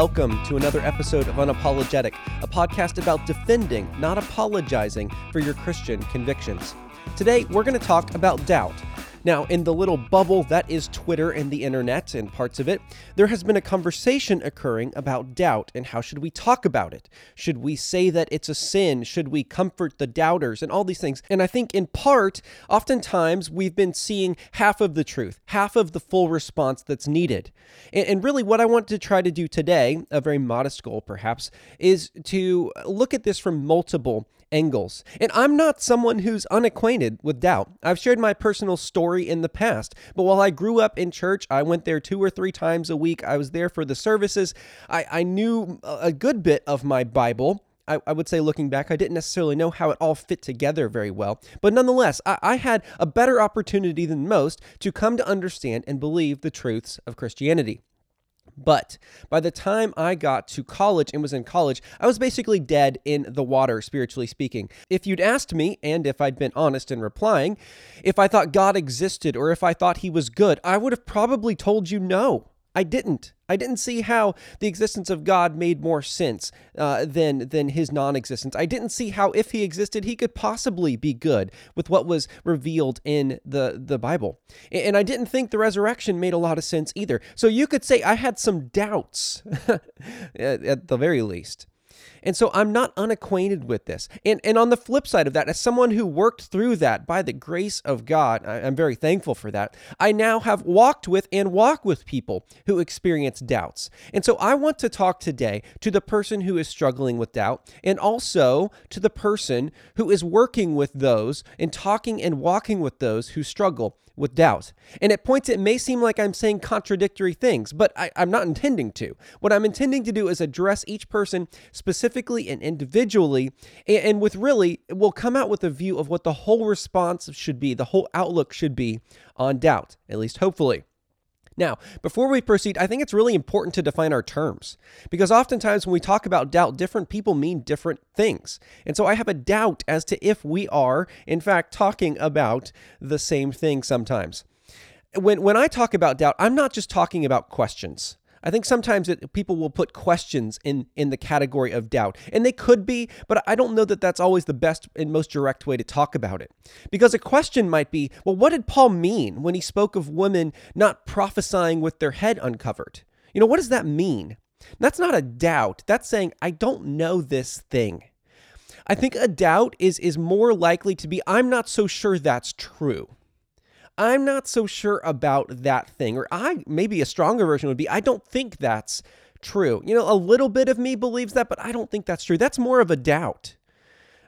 welcome to another episode of Unapologetic, a podcast about defending, not apologizing, for your Christian convictions. Today, we're going to talk about doubt. Now, in the little bubble that is Twitter and the internet and parts of it, there has been a conversation occurring about doubt and how should we talk about it? Should we say that it's a sin? Should we comfort the doubters and all these things? And I think in part, oftentimes we've been seeing half of the truth, half of the full response that's needed. And really what I want to try to do today, a very modest goal perhaps, is to look at this from multiple angles. And I'm not someone who's unacquainted with doubt. I've shared my personal story in the past, but while I grew up in church, I went there 2 or 3 times a week. I was there for the services. I knew a good bit of my Bible. I would say looking back, I didn't necessarily know how it all fit together very well, but nonetheless, I had a better opportunity than most to come to understand and believe the truths of Christianity. But by the time I got to college and was in college, I was basically dead in the water, spiritually speaking. If you'd asked me, and if I'd been honest in replying, if I thought God existed or if I thought he was good, I would have probably told you no, I didn't. I didn't see how the existence of God made more sense than his non-existence. I didn't see how if he existed, he could possibly be good with what was revealed in the Bible. And I didn't think the resurrection made a lot of sense either. So you could say I had some doubts at the very least. And so I'm not unacquainted with this. And on the flip side of that, as someone who worked through that by the grace of God, I'm very thankful for that. I now have walked with and walk with people who experience doubts. And so I want to talk today to the person who is struggling with doubt and also to the person who is working with those and talking and walking with those who struggle with doubt. And at points, it may seem like I'm saying contradictory things, but I'm not intending to. What I'm intending to do is address each person specifically and individually, and with really, we'll come out with a view of what the whole response should be, the whole outlook should be on doubt, at least hopefully. Now, before we proceed, I think it's really important to define our terms, because oftentimes when we talk about doubt, different people mean different things. And so I have a doubt as to if we are, in fact, talking about the same thing sometimes. When I talk about doubt, I'm not just talking about questions. I think sometimes people will put questions in the category of doubt, and they could be, but I don't know that that's always the best and most direct way to talk about it. Because a question might be, well, what did Paul mean when he spoke of women not prophesying with their head uncovered? You know, what does that mean? That's not a doubt. That's saying, I don't know this thing. I think a doubt is more likely to be, I'm not so sure that's true. I'm not so sure about that thing, or maybe a stronger version would be, I don't think that's true. You know, a little bit of me believes that, but I don't think that's true. That's more of a doubt,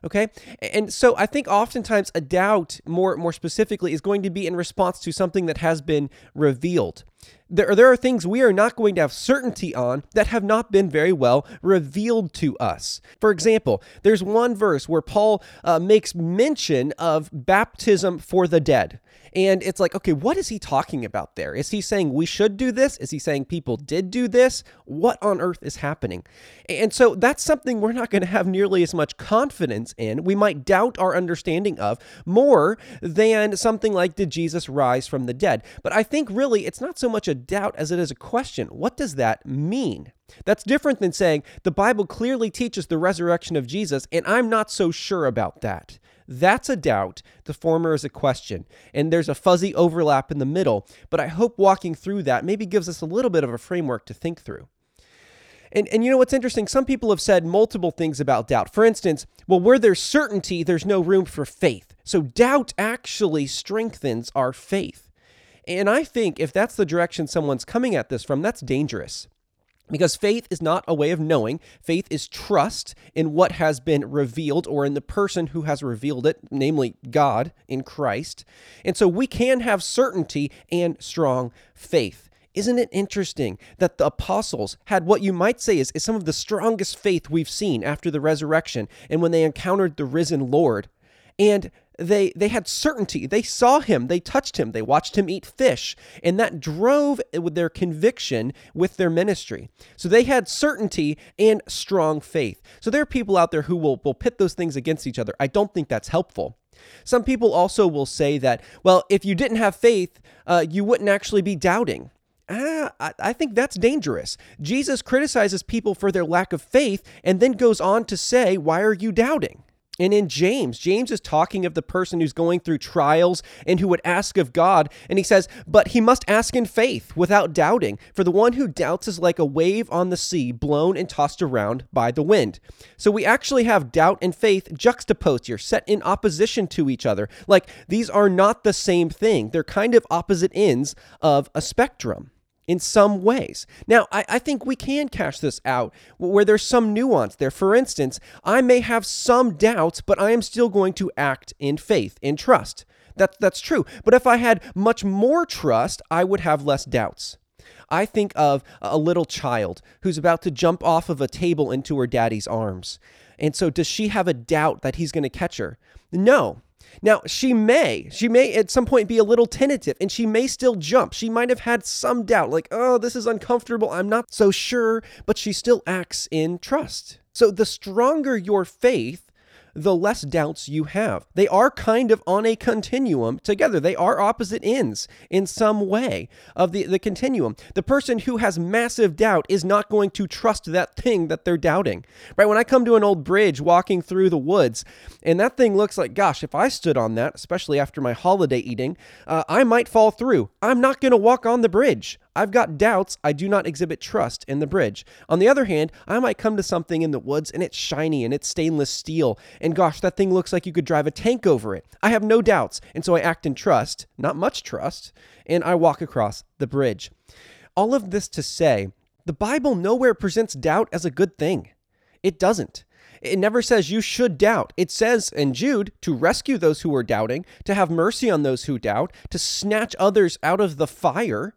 okay? And so I think oftentimes a doubt, more specifically, is going to be in response to something that has been revealed. There are things we are not going to have certainty on that have not been very well revealed to us. For example, there's one verse where Paul makes mention of baptism for the dead. And it's like, okay, what is he talking about there? Is he saying we should do this? Is he saying people did do this? What on earth is happening? And so that's something we're not going to have nearly as much confidence in. We might doubt our understanding of more than something like, did Jesus rise from the dead? But I think really it's not so much a doubt as it is a question. What does that mean? That's different than saying the Bible clearly teaches the resurrection of Jesus, and I'm not so sure about that. That's a doubt. The former is a question, and there's a fuzzy overlap in the middle, but I hope walking through that maybe gives us a little bit of a framework to think through. And you know what's interesting? Some people have said multiple things about doubt. For instance, well, where there's certainty, there's no room for faith. So doubt actually strengthens our faith. And I think if that's the direction someone's coming at this from, that's dangerous. Because faith is not a way of knowing. Faith is trust in what has been revealed or in the person who has revealed it, namely God in Christ. And so we can have certainty and strong faith. Isn't it interesting that the apostles had what you might say is some of the strongest faith we've seen after the resurrection and when they encountered the risen Lord? And they had certainty. They saw him. They touched him. They watched him eat fish. And that drove with their conviction with their ministry. So they had certainty and strong faith. So there are people out there who will pit those things against each other. I don't think that's helpful. Some people also will say that, well, if you didn't have faith, you wouldn't actually be doubting. I think that's dangerous. Jesus criticizes people for their lack of faith and then goes on to say, why are you doubting? And in James is talking of the person who's going through trials and who would ask of God. And he says, but he must ask in faith without doubting. For the one who doubts is like a wave on the sea, blown and tossed around by the wind. So we actually have doubt and faith juxtaposed here, set in opposition to each other. Like these are not the same thing. They're kind of opposite ends of a spectrum in some ways. Now, I think we can cash this out where there's some nuance there. For instance, I may have some doubts, but I am still going to act in faith, in trust. That's true. But if I had much more trust, I would have less doubts. I think of a little child who's about to jump off of a table into her daddy's arms. And so does she have a doubt that he's going to catch her? No. Now, she may at some point be a little tentative, and she may still jump. She might have had some doubt, like, oh, this is uncomfortable, I'm not so sure, but she still acts in trust. So the stronger your faith, the less doubts you have. They are kind of on a continuum together. They are opposite ends in some way of the continuum. The person who has massive doubt is not going to trust that thing that they're doubting, right? When I come to an old bridge walking through the woods and that thing looks like, gosh, if I stood on that, especially after my holiday eating, I might fall through. I'm not going to walk on the bridge. I've got doubts. I do not exhibit trust in the bridge. On the other hand, I might come to something in the woods and it's shiny and it's stainless steel. And gosh, that thing looks like you could drive a tank over it. I have no doubts. And so I act in trust, not much trust, and I walk across the bridge. All of this to say, the Bible nowhere presents doubt as a good thing. It doesn't. It never says you should doubt. It says in Jude to rescue those who are doubting, to have mercy on those who doubt, to snatch others out of the fire,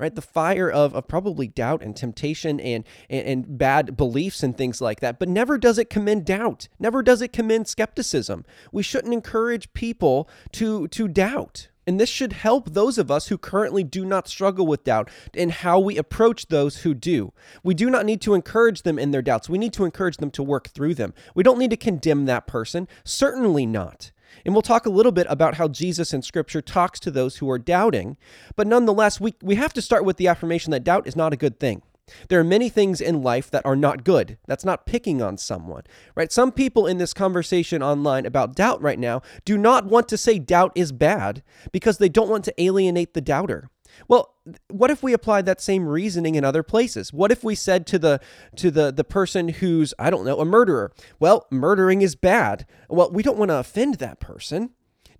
right? The fire of probably doubt and temptation and bad beliefs and things like that. But never does it commend doubt. Never does it commend skepticism. We shouldn't encourage people to doubt. And this should help those of us who currently do not struggle with doubt in how we approach those who do. We do not need to encourage them in their doubts. We need to encourage them to work through them. We don't need to condemn that person. Certainly not. And we'll talk a little bit about how Jesus in Scripture talks to those who are doubting. But nonetheless, we have to start with the affirmation that doubt is not a good thing. There are many things in life that are not good. That's not picking on someone, right? Some people in this conversation online about doubt right now do not want to say doubt is bad because they don't want to alienate the doubter. Well, what if we applied that same reasoning in other places? What if we said to the person who's, I don't know, a murderer, well, murdering is bad. Well, we don't want to offend that person.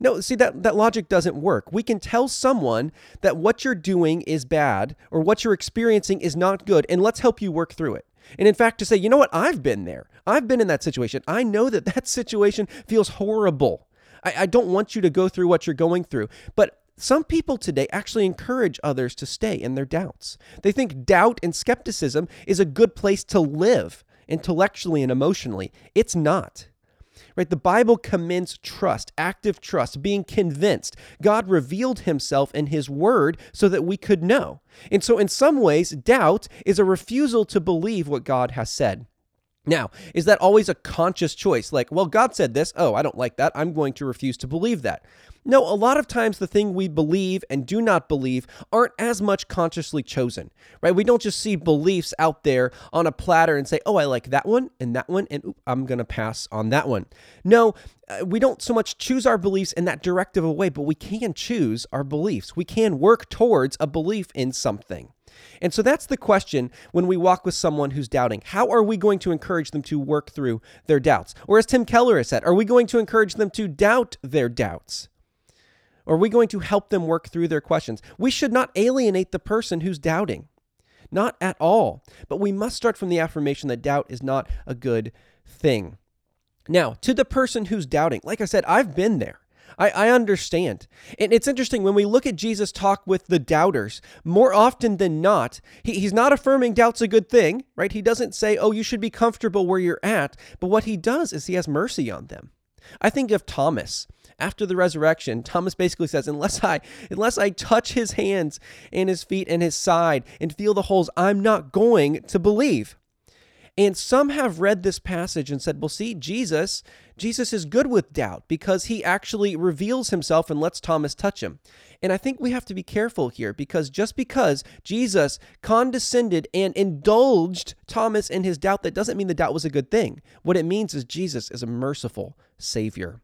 No, see, that logic doesn't work. We can tell someone that what you're doing is bad or what you're experiencing is not good, and let's help you work through it. And in fact, to say, you know what, I've been there. I've been in that situation. I know that situation feels horrible. I don't want you to go through what you're going through, but some people today actually encourage others to stay in their doubts. They think doubt and skepticism is a good place to live intellectually and emotionally. It's not. Right? The Bible commends trust, active trust, being convinced. God revealed himself in his word so that we could know. And so in some ways, doubt is a refusal to believe what God has said. Now, is that always a conscious choice? Like, well, God said this. Oh, I don't like that. I'm going to refuse to believe that. No, a lot of times the thing we believe and do not believe aren't as much consciously chosen, right? We don't just see beliefs out there on a platter and say, oh, I like that one, and oop, I'm going to pass on that one. No, we don't so much choose our beliefs in that directive a way, but we can choose our beliefs. We can work towards a belief in something. And so that's the question when we walk with someone who's doubting. How are we going to encourage them to work through their doubts? Or as Tim Keller has said, are we going to encourage them to doubt their doubts? Or are we going to help them work through their questions? We should not alienate the person who's doubting. Not at all. But we must start from the affirmation that doubt is not a good thing. Now, to the person who's doubting, like I said, I've been there. I understand. And it's interesting when we look at Jesus' talk with the doubters, more often than not, he's not affirming doubt's a good thing, right? He doesn't say, oh, you should be comfortable where you're at. But what he does is he has mercy on them. I think of Thomas. After the resurrection, Thomas basically says, unless I touch his hands and his feet and his side and feel the holes, I'm not going to believe. And some have read this passage and said, well, see, Jesus Jesus is good with doubt because he actually reveals himself and lets Thomas touch him. And I think we have to be careful here, because just because Jesus condescended and indulged Thomas in his doubt, that doesn't mean the doubt was a good thing. What it means is Jesus is a merciful Savior.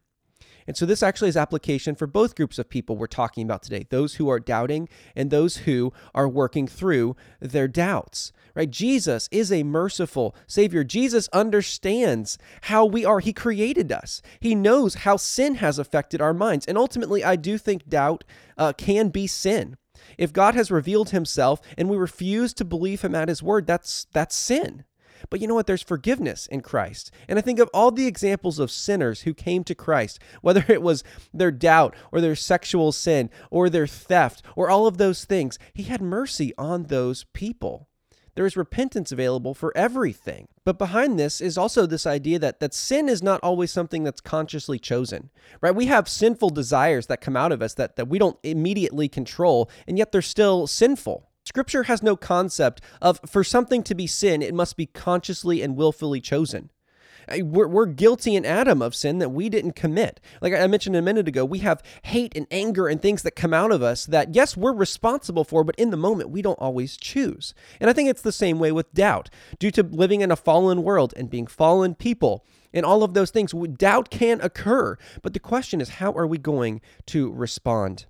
And so this actually is application for both groups of people we're talking about today, those who are doubting and those who are working through their doubts, right? Jesus is a merciful Savior. Jesus understands how we are. He created us. He knows how sin has affected our minds. And ultimately, I do think doubt can be sin. If God has revealed himself and we refuse to believe him at his word, that's sin. But you know what? There's forgiveness in Christ. And I think of all the examples of sinners who came to Christ, whether it was their doubt or their sexual sin or their theft or all of those things, he had mercy on those people. There is repentance available for everything. But behind this is also this idea that sin is not always something that's consciously chosen, right? We have sinful desires that come out of us that we don't immediately control, and yet they're still sinful. Scripture has no concept of, for something to be sin, it must be consciously and willfully chosen. We're guilty in Adam of sin that we didn't commit. Like I mentioned a minute ago, we have hate and anger and things that come out of us that, yes, we're responsible for, but in the moment, we don't always choose. And I think it's the same way with doubt. Due to living in a fallen world and being fallen people and all of those things, doubt can occur. But the question is, how are we going to respond?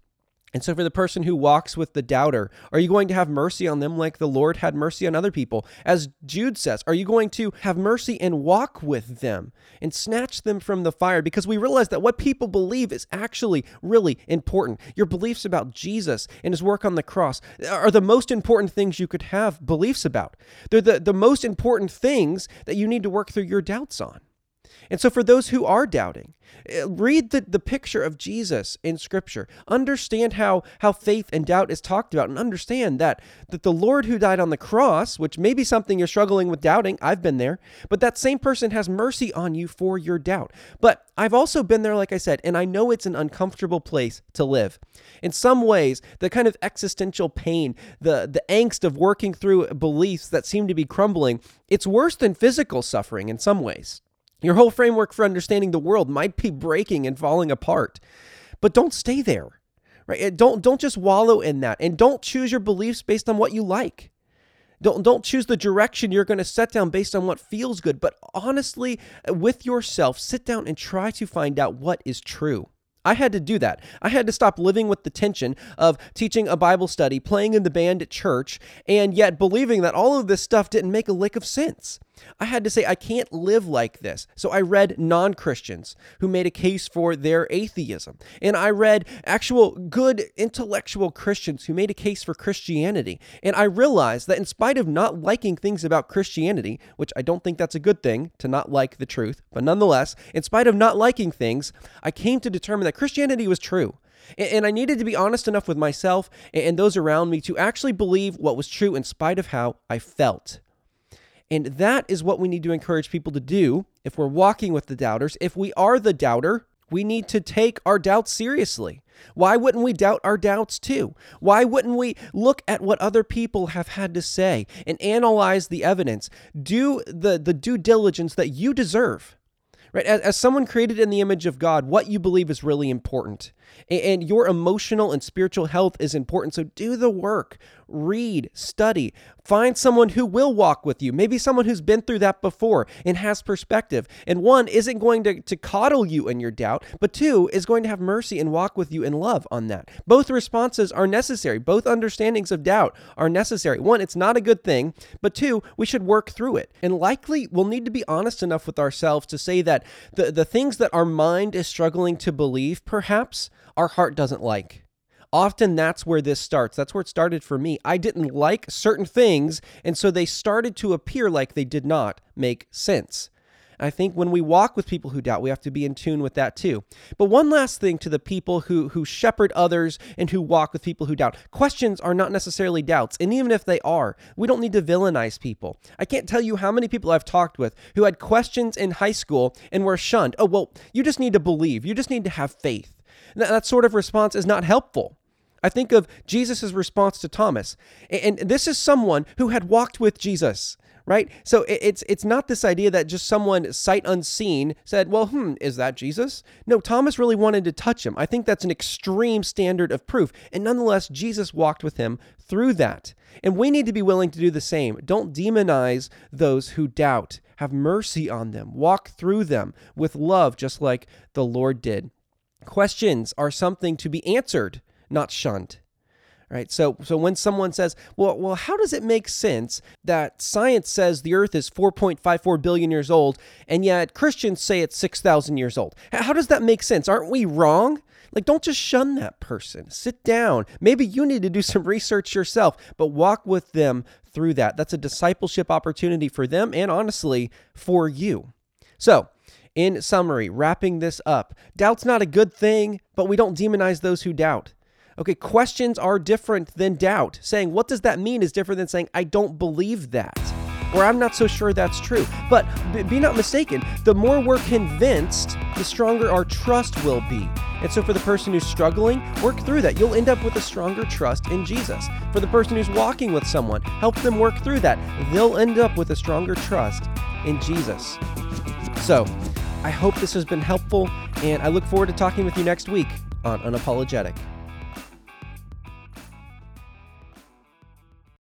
And so for the person who walks with the doubter, are you going to have mercy on them like the Lord had mercy on other people? As Jude says, are you going to have mercy and walk with them and snatch them from the fire? Because we realize that what people believe is actually really important. Your beliefs about Jesus and his work on the cross are the most important things you could have beliefs about. They're the most important things that you need to work through your doubts on. And so for those who are doubting, read the picture of Jesus in Scripture. Understand how faith and doubt is talked about, and understand that the Lord who died on the cross, which may be something you're struggling with doubting, I've been there, but that same person has mercy on you for your doubt. But I've also been there, like I said, and I know it's an uncomfortable place to live. In some ways, the kind of existential pain, the angst of working through beliefs that seem to be crumbling, it's worse than physical suffering in some ways. Your whole framework for understanding the world might be breaking and falling apart, but don't stay there, right? Don't just wallow in that, and don't choose your beliefs based on what you like. Don't choose the direction you're going to set down based on what feels good, but honestly, with yourself, sit down and try to find out what is true. I had to do that. I had to stop living with the tension of teaching a Bible study, playing in the band at church, and yet believing that all of this stuff didn't make a lick of sense. I had to say, I can't live like this. So I read non-Christians who made a case for their atheism. And I read actual good intellectual Christians who made a case for Christianity. And I realized that in spite of not liking things about Christianity, which I don't think that's a good thing, to not like the truth, but nonetheless, in spite of not liking things, I came to determine that Christianity was true. And I needed to be honest enough with myself and those around me to actually believe what was true in spite of how I felt. And that is what we need to encourage people to do if we're walking with the doubters. If we are the doubter, we need to take our doubts seriously. Why wouldn't we doubt our doubts too? Why wouldn't we look at what other people have had to say and analyze the evidence? Do the due diligence that you deserve. Right? As someone created in the image of God, what you believe is really important. And your emotional and spiritual health is important. So do the work. Read, study, find someone who will walk with you. Maybe someone who's been through that before and has perspective. And one, isn't going to coddle you in your doubt, but two, is going to have mercy and walk with you in love on that. Both responses are necessary. Both understandings of doubt are necessary. One, it's not a good thing, but two, we should work through it. And likely we'll need to be honest enough with ourselves to say that the things that our mind is struggling to believe, perhaps our heart doesn't like. Often that's where this starts. That's where it started for me. I didn't like certain things, and so they started to appear like they did not make sense. I think when we walk with people who doubt, we have to be in tune with that too. But one last thing to the people who shepherd others and who walk with people who doubt. Questions are not necessarily doubts, and even if they are, we don't need to villainize people. I can't tell you how many people I've talked with who had questions in high school and were shunned. Oh, well, you just need to believe. You just need to have faith. That sort of response is not helpful. I think of Jesus' response to Thomas, and this is someone who had walked with Jesus, right? So it's not this idea that just someone sight unseen said, well, is that Jesus? No, Thomas really wanted to touch him. I think that's an extreme standard of proof. And nonetheless, Jesus walked with him through that. And we need to be willing to do the same. Don't demonize those who doubt. Have mercy on them. Walk through them with love, just like the Lord did. Questions are something to be answered, not shunned. Right? So when someone says, well, how does it make sense that science says the earth is 4.54 billion years old, and yet Christians say it's 6,000 years old? How does that make sense? Aren't we wrong? Like, don't just shun that person. Sit down. Maybe you need to do some research yourself, but walk with them through that. That's a discipleship opportunity for them and, honestly, for you. So, in summary, wrapping this up, doubt's not a good thing, but we don't demonize those who doubt. Okay, questions are different than doubt. Saying, what does that mean is different than saying, I don't believe that, or I'm not so sure that's true. But be not mistaken, the more we're convinced, the stronger our trust will be. And so for the person who's struggling, work through that. You'll end up with a stronger trust in Jesus. For the person who's walking with someone, help them work through that. They'll end up with a stronger trust in Jesus. So I hope this has been helpful, and I look forward to talking with you next week on Unapologetic.